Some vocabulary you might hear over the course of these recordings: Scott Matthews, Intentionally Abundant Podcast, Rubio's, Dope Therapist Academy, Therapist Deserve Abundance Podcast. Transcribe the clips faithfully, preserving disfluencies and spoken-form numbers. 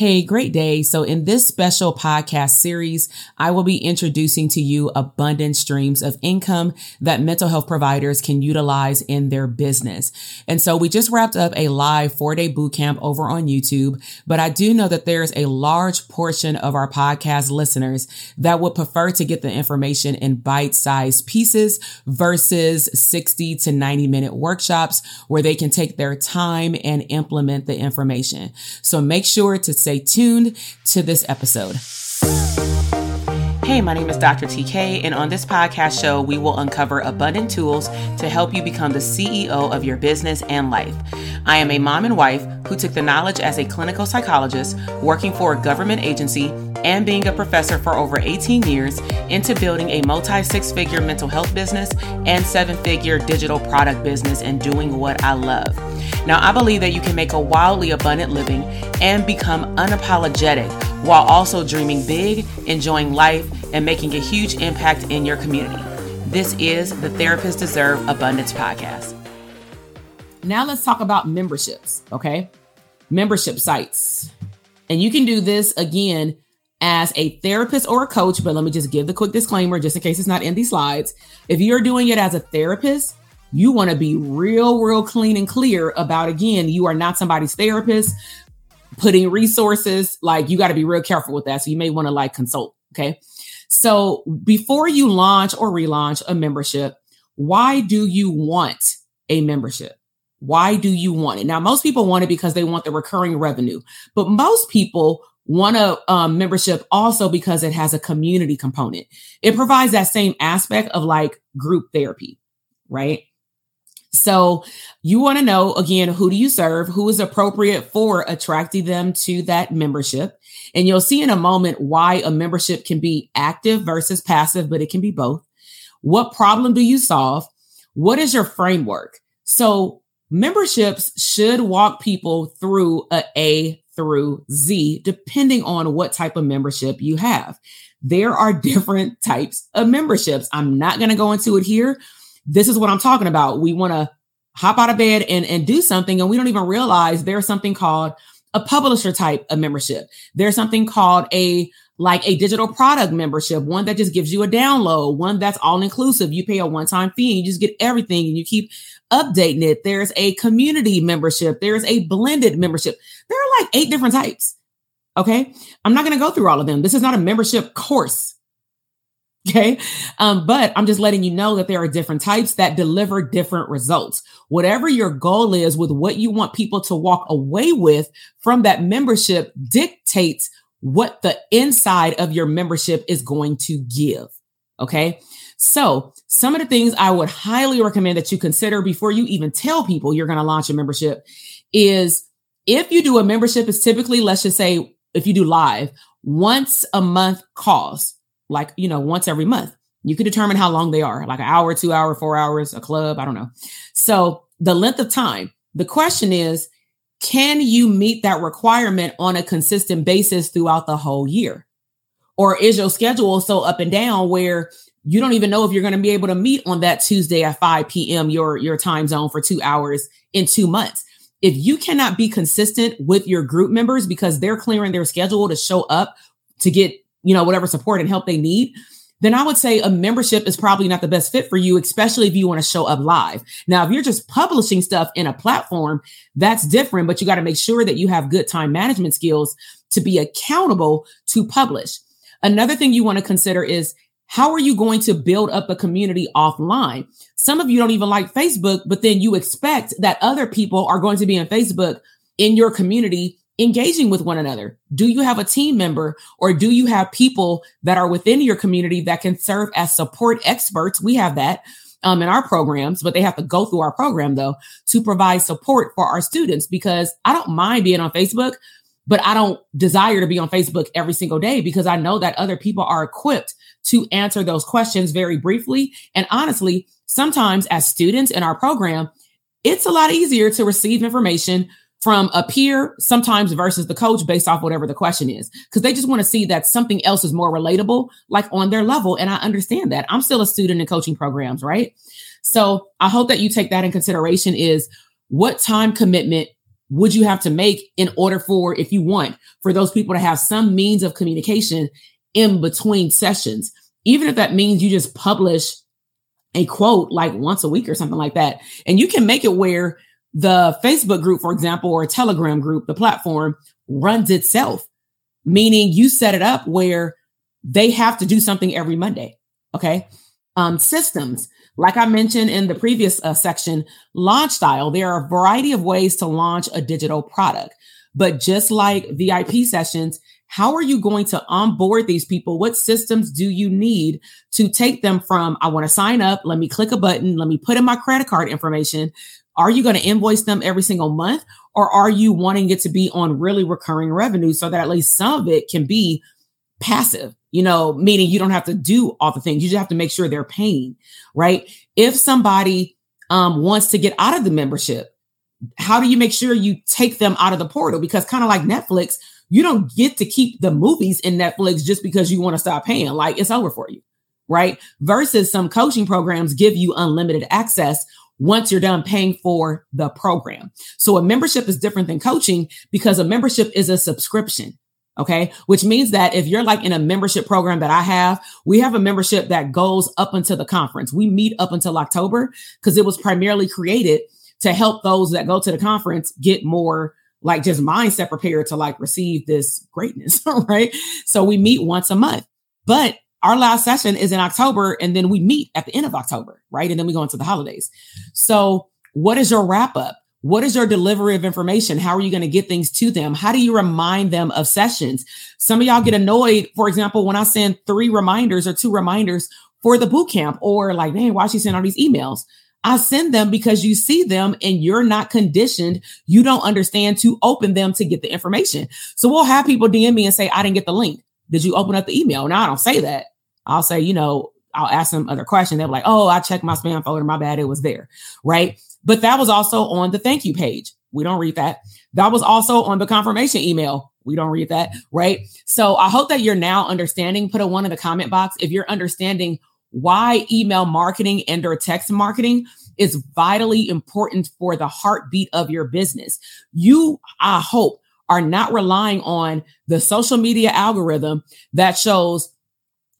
Hey, great day. So in this special podcast series, I will be introducing to you abundant streams of income that mental health providers can utilize in their business. And so we just wrapped up a live four-day bootcamp over on YouTube, but I do know that there's a large portion of our podcast listeners that would prefer to get the information in bite-sized pieces versus sixty to ninety minute workshops where they can take their time and implement the information. So make sure to stay tuned to this episode. Hey, my name is Doctor T K, and on this podcast show, we will uncover abundant tools to help you become the C E O of your business and life. I am a mom and wife who took the knowledge as a clinical psychologist, working for a government agency, and being a professor for over eighteen years into building a multi-six-figure mental health business and seven-figure digital product business and doing what I love. Now, I believe that you can make a wildly abundant living and become unapologetic while also dreaming big, enjoying life, and making a huge impact in your community. This is the Therapist Deserve Abundance Podcast. Now let's talk about memberships, okay? Membership sites. And you can do this, again, as a therapist or a coach, but let me just give the quick disclaimer just in case it's not in these slides. If you're doing it as a therapist, you want to be real, real clean and clear about, again, you are not somebody's therapist. Putting resources, like, you got to be real careful with that. So you may want to like consult. Okay. So before you launch or relaunch a membership, why do you want a membership? Why do you want it? Now, most people want it because they want the recurring revenue, but most people want a um, membership also because it has a community component. It provides that same aspect of like group therapy, right? So you want to know, again, who do you serve? Who is appropriate for attracting them to that membership? And you'll see in a moment why a membership can be active versus passive, but it can be both. What problem do you solve? What is your framework? So memberships should walk people through a A through Z, depending on what type of membership you have. There are different types of memberships. I'm not going to go into it here. This is what I'm talking about. We want to hop out of bed and, and do something, and we don't even realize there's something called a publisher type of membership. There's something called a like a digital product membership, one that just gives you a download, one that's all inclusive. You pay a one-time fee, and you just get everything, and you keep updating it. There's a community membership. There's a blended membership. There are like eight different types, okay? I'm not going to go through all of them. This is not a membership course. Okay. Um, but I'm just letting you know that there are different types that deliver different results. Whatever your goal is with what you want people to walk away with from that membership dictates what the inside of your membership is going to give. Okay. So some of the things I would highly recommend that you consider before you even tell people you're going to launch a membership is, if you do a membership, is typically, let's just say, if you do live, once a month calls. Like, you know, once every month, you can determine how long they are, like an hour, two hour, four hours, a club, I don't know. So the length of time, the question is, can you meet that requirement on a consistent basis throughout the whole year? Or is your schedule so up and down where you don't even know if you're going to be able to meet on that Tuesday at five p.m. your, your time zone for two hours in two months? If you cannot be consistent with your group members because they're clearing their schedule to show up to get, you know, whatever support and help they need, then I would say a membership is probably not the best fit for you, especially if you want to show up live. Now, if you're just publishing stuff in a platform, that's different, but you got to make sure that you have good time management skills to be accountable to publish. Another thing you want to consider is, how are you going to build up a community offline? Some of you don't even like Facebook, but then you expect that other people are going to be on Facebook in your community engaging with one another. Do you have a team member, or do you have people that are within your community that can serve as support experts? We have that um, in our programs, but they have to go through our program, though, to provide support for our students, because I don't mind being on Facebook, but I don't desire to be on Facebook every single day, because I know that other people are equipped to answer those questions very briefly. And honestly, sometimes as students in our program, it's a lot easier to receive information from a peer sometimes versus the coach based off whatever the question is, because they just want to see that something else is more relatable, like on their level. And I understand that. I'm still a student in coaching programs, right? So I hope that you take that in consideration, is what time commitment would you have to make in order for, if you want, for those people to have some means of communication in between sessions? Even if that means you just publish a quote like once a week or something like that. And you can make it where the Facebook group, for example, or a Telegram group, the platform runs itself, meaning you set it up where they have to do something every Monday. Okay. Um, systems, like I mentioned in the previous uh, section, launch style. There are a variety of ways to launch a digital product, but just like V I P sessions, how are you going to onboard these people? What systems do you need to take them from, I want to sign up, let me click a button, let me put in my credit card information? Are you going to invoice them every single month, or are you wanting it to be on really recurring revenue so that at least some of it can be passive, you know, meaning you don't have to do all the things. You just have to make sure they're paying, right? If somebody um, wants to get out of the membership, how do you make sure you take them out of the portal? Because kind of like Netflix, you don't get to keep the movies in Netflix just because you want to stop paying. Like, it's over for you, right? Versus some coaching programs give you unlimited access once you're done paying for the program. So a membership is different than coaching because a membership is a subscription. Okay. Which means that if you're like in a membership program that I have, we have a membership that goes up until the conference. We meet up until October because it was primarily created to help those that go to the conference get more like just mindset prepared to like receive this greatness. Right. So we meet once a month, but our last session is in October, and then we meet at the end of October. Right. And then we go into the holidays. So what is your wrap up? What is your delivery of information? How are you going to get things to them? How do you remind them of sessions? Some of y'all get annoyed, for example, when I send three reminders or two reminders for the boot camp, or like, man, why is she sending all these emails? I send them because you see them and you're not conditioned. You don't understand to open them to get the information. So we'll have people D M me and say, I didn't get the link. Did you open up the email? Now I don't say that. I'll say, you know, I'll ask them other question. They'll be like, oh, I checked my spam folder. My bad. It was there. Right. But that was also on the thank you page. We don't read that. That was also on the confirmation email. We don't read that, right? So I hope that you're now understanding. Put a one in the comment box if you're understanding why email marketing and or text marketing is vitally important for the heartbeat of your business. You, I hope, are not relying on the social media algorithm that shows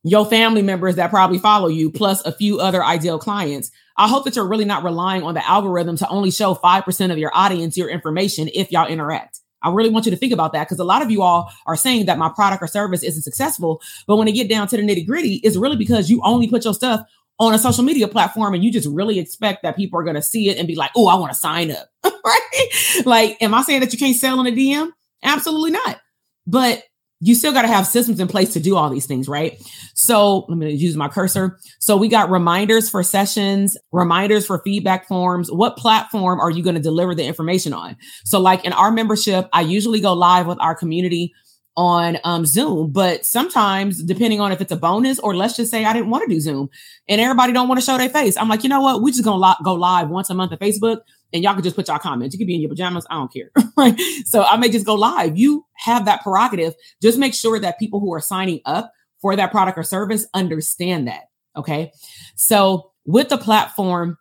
your family members that probably follow you, plus a few other ideal clients. I hope that you're really not relying on the algorithm to only show five percent of your audience your information if y'all interact. I really want you to think about that because a lot of you all are saying that my product or service isn't successful, but when it get down to the nitty gritty, it's really because you only put your stuff on a social media platform and you just really expect that people are going to see it and be like, oh, I want to sign up, right? Like, am I saying that you can't sell in a D M? Absolutely not. But you still got to have systems in place to do all these things, right? So let me use my cursor. So we got reminders for sessions, reminders for feedback forms. What platform are you going to deliver the information on? So like in our membership, I usually go live with our community on um, Zoom, but sometimes depending on if it's a bonus or let's just say I didn't want to do Zoom and everybody don't want to show their face. I'm like, you know what? We're just going to li- go live once a month on Facebook. And y'all can just put y'all comments. You could be in your pajamas. I don't care. Right? So I may just go live. You have that prerogative. Just make sure that people who are signing up for that product or service understand that. Okay. So with the platform,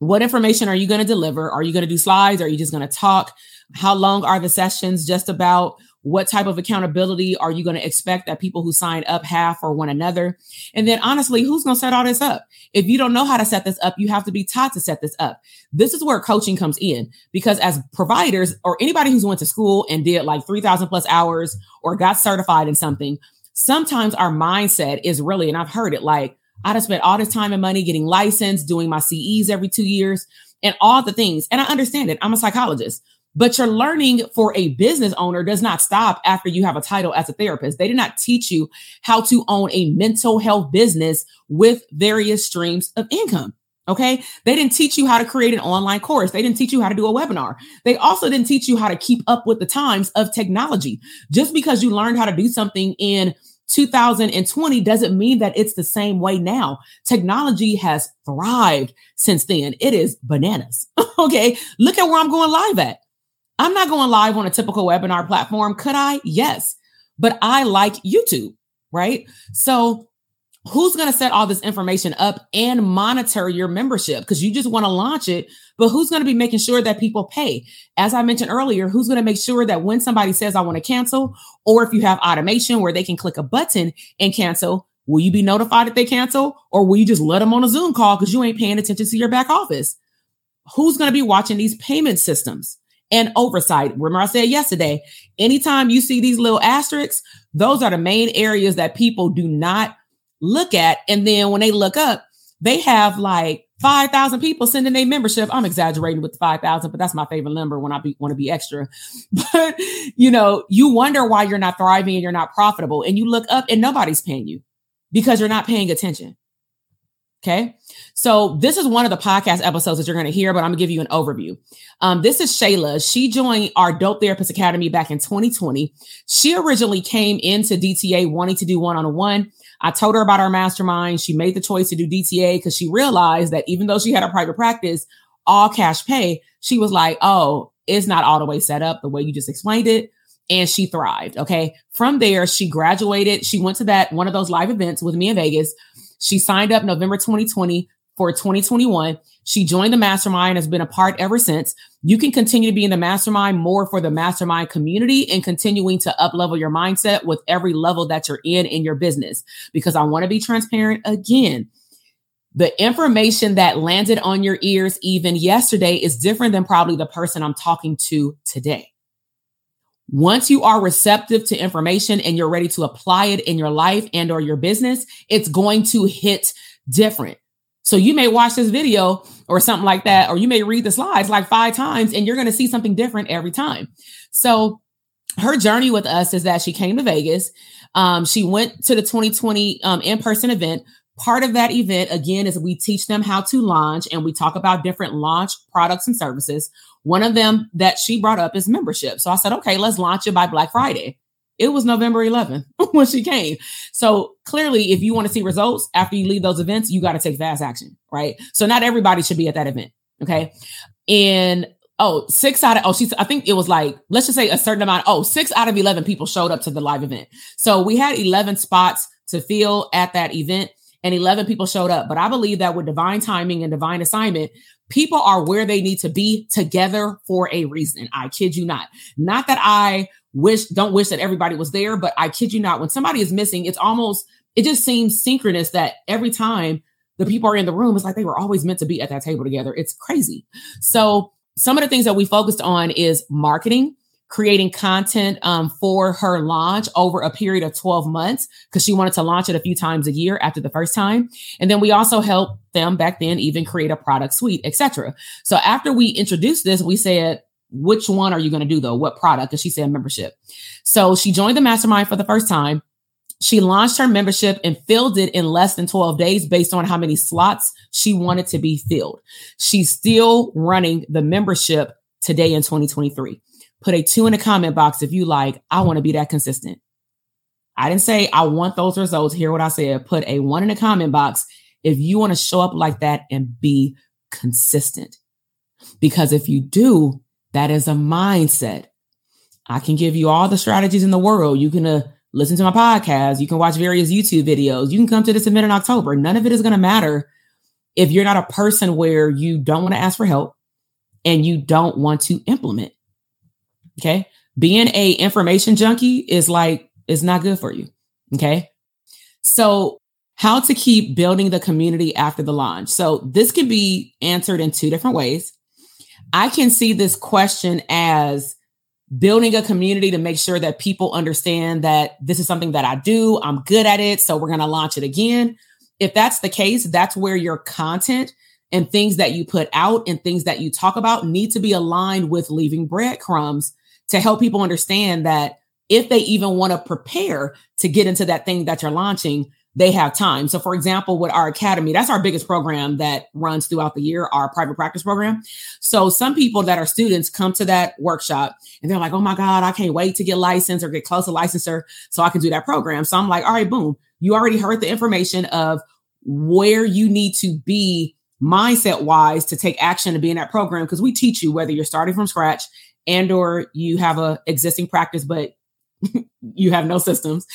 what information are you going to deliver? Are you going to do slides? Are you just going to talk? How long are the sessions just about? What type of accountability are you going to expect that people who sign up have for one another? And then honestly, who's going to set all this up? If you don't know how to set this up, you have to be taught to set this up. This is where coaching comes in because as providers or anybody who's went to school and did like three thousand plus hours or got certified in something, sometimes our mindset is really, and I've heard it like, I just spent all this time and money getting licensed, doing my C Es every two years and all the things. And I understand it. I'm a psychologist. But your learning for a business owner does not stop after you have a title as a therapist. They did not teach you how to own a mental health business with various streams of income. Okay. They didn't teach you how to create an online course. They didn't teach you how to do a webinar. They also didn't teach you how to keep up with the times of technology. Just because you learned how to do something in two thousand twenty doesn't mean that it's the same way now. Technology has thrived since then. It is bananas. Okay. Look at where I'm going live at. I'm not going live on a typical webinar platform. Could I? Yes. But I like YouTube, right? So who's going to set all this information up and monitor your membership? Because you just want to launch it, but who's going to be making sure that people pay? As I mentioned earlier, who's going to make sure that when somebody says, I want to cancel, or if you have automation where they can click a button and cancel, will you be notified if they cancel, or will you just let them on a Zoom call because you ain't paying attention to your back office? Who's going to be watching these payment systems and oversight? Remember I said yesterday, anytime you see these little asterisks, those are the main areas that people do not look at. And then when they look up, they have like five thousand people sending their membership. I'm exaggerating with the five thousand, but that's my favorite number when I be, want to be extra. But, you know, you wonder why you're not thriving and you're not profitable. And you look up and nobody's paying you because you're not paying attention. Okay. So this is one of the podcast episodes that you're going to hear, but I'm gonna give you an overview. Um, this is Shayla. She joined our Dope Therapist Academy back in twenty twenty. She originally came into D T A wanting to do one-on-one. I told her about our mastermind. She made the choice to do D T A because she realized that even though she had a private practice, all cash pay, she was like, oh, it's not all the way set up the way you just explained it. And she thrived. Okay. From there, she graduated. She went to that one of those live events with me in Vegas. She signed up November twenty twenty for twenty twenty-one. She joined the mastermind, has been a part ever since. You can continue to be in the mastermind more for the mastermind community and continuing to up level your mindset with every level that you're in in your business. Because I want to be transparent again. The information that landed on your ears even yesterday is different than probably the person I'm talking to today. Once you are receptive to information and you're ready to apply it in your life and or your business, it's going to hit different. So you may watch this video or something like that, or you may read the slides like five times and you're going to see something different every time. So her journey with us is that she came to Vegas. Um, she went to the twenty twenty um, in-person event. Part of that event, again, is we teach them how to launch and we talk about different launch products and services. One of them that she brought up is membership. So I said, okay, let's launch it by Black Friday. It was November eleventh when she came. So clearly, if you want to see results after you leave those events, you got to take fast action, right? So not everybody should be at that event, okay? And oh, six out of, oh, she's, I think it was like, let's just say a certain amount. Oh, six out of eleven people showed up to the live event. So we had eleven spots to fill at that event and eleven people showed up. But I believe that with divine timing and divine assignment, people are where they need to be together for a reason. I kid you not. Not that I wish, don't wish that everybody was there, but I kid you not. When somebody is missing, it's almost, it just seems synchronous that every time the people are in the room, it's like they were always meant to be at that table together. It's crazy. So some of the things that we focused on is marketing, creating content um, for her launch over a period of twelve months because she wanted to launch it a few times a year after the first time. And then we also helped them back then even create a product suite, et cetera. So after we introduced this, we said, which one are you going to do though? What product? And she said membership. So she joined the mastermind for the first time. She launched her membership and filled it in less than twelve days based on how many slots she wanted to be filled. She's still running the membership today in twenty twenty-three. Put a two in the comment box if you like, I want to be that consistent. I didn't say I want those results. Hear what I said. Put a one in the comment box if you want to show up like that and be consistent. Because if you do, that is a mindset. I can give you all the strategies in the world. You can uh, listen to my podcast. You can watch various YouTube videos. You can come to this event in October. None of it is going to matter if you're not a person where you don't want to ask for help and you don't want to implement. Okay. Being a information junkie is like, it's not good for you. Okay. So how to keep building the community after the launch. So this can be answered in two different ways. I can see this question as building a community to make sure that people understand that this is something that I do. I'm good at it. So we're going to launch it again. If that's the case, that's where your content and things that you put out and things that you talk about need to be aligned with leaving breadcrumbs to help people understand that if they even want to prepare to get into that thing that you're launching, they have time. So for example, with our academy, that's our biggest program that runs throughout the year, our private practice program. So some people that are students come to that workshop and they're like, oh my God, I can't wait to get licensed or get close to licensure so I can do that program. So I'm like, all right, boom, you already heard the information of where you need to be mindset wise to take action to be in that program. Cause we teach you whether you're starting from scratch and or you have a existing practice, but you have no systems.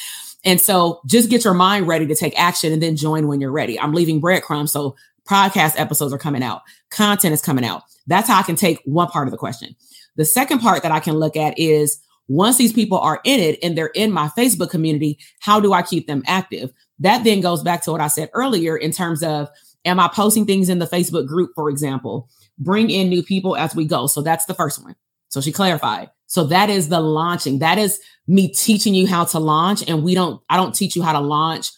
And so just get your mind ready to take action and then join when you're ready. I'm leaving breadcrumbs. So podcast episodes are coming out. Content is coming out. That's how I can take one part of the question. The second part that I can look at is once these people are in it and they're in my Facebook community, how do I keep them active? That then goes back to what I said earlier in terms of, am I posting things in the Facebook group, for example? Bring in new people as we go. So that's the first one. So she clarified. So that is the launching. That is me teaching you how to launch. And we don't, I don't teach you how to launch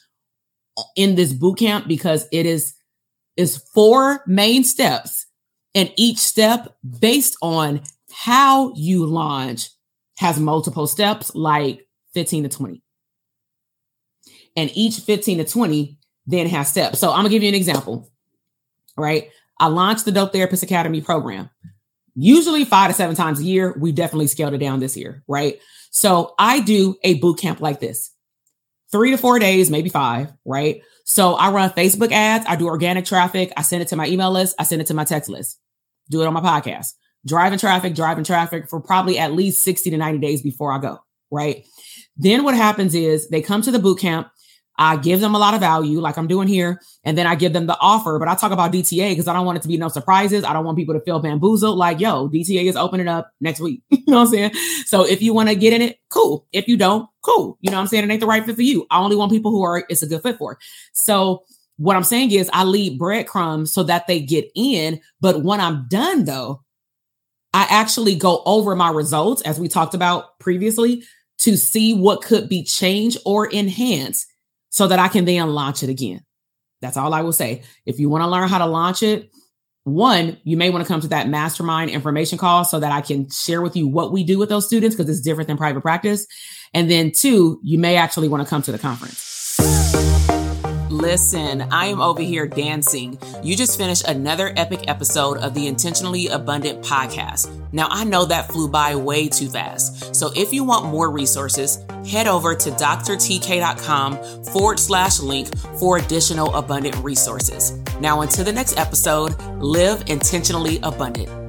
in this bootcamp because it is, is four main steps. And each step based on how you launch has multiple steps, like fifteen to twenty. And each fifteen to twenty then has steps. So I'm gonna give you an example, right? I launched the Dope Therapist Academy program. Usually five to seven times a year. We definitely scaled it down this year, right? So I do a boot camp like this, three to four days, maybe five, right? So I run Facebook ads. I do organic traffic. I send it to my email list. I send it to my text list. Do it on my podcast. Driving traffic, driving traffic for probably at least sixty to ninety days before I go, right? Then what happens is they come to the boot camp. I give them a lot of value like I'm doing here. And then I give them the offer, but I talk about D T A because I don't want it to be no surprises. I don't want people to feel bamboozled. Like, yo, D T A is opening up next week. You know what I'm saying? So if you want to get in it, cool. If you don't, cool. You know what I'm saying? It ain't the right fit for you. I only want people who are, it's a good fit for. So what I'm saying is I leave breadcrumbs so that they get in. But when I'm done though, I actually go over my results as we talked about previously to see what could be changed or enhanced, so that I can then launch it again. That's all I will say. If you want to learn how to launch it, one, you may want to come to that mastermind information call so that I can share with you what we do with those students because it's different than private practice. And then two, you may actually want to come to the conference. Listen, I am over here dancing. You just finished another epic episode of the Intentionally Abundant Podcast. Now, I know that flew by way too fast. So if you want more resources, head over to doctor t k dot com forward slash link for additional abundant resources. Now, until the next episode, live intentionally abundant.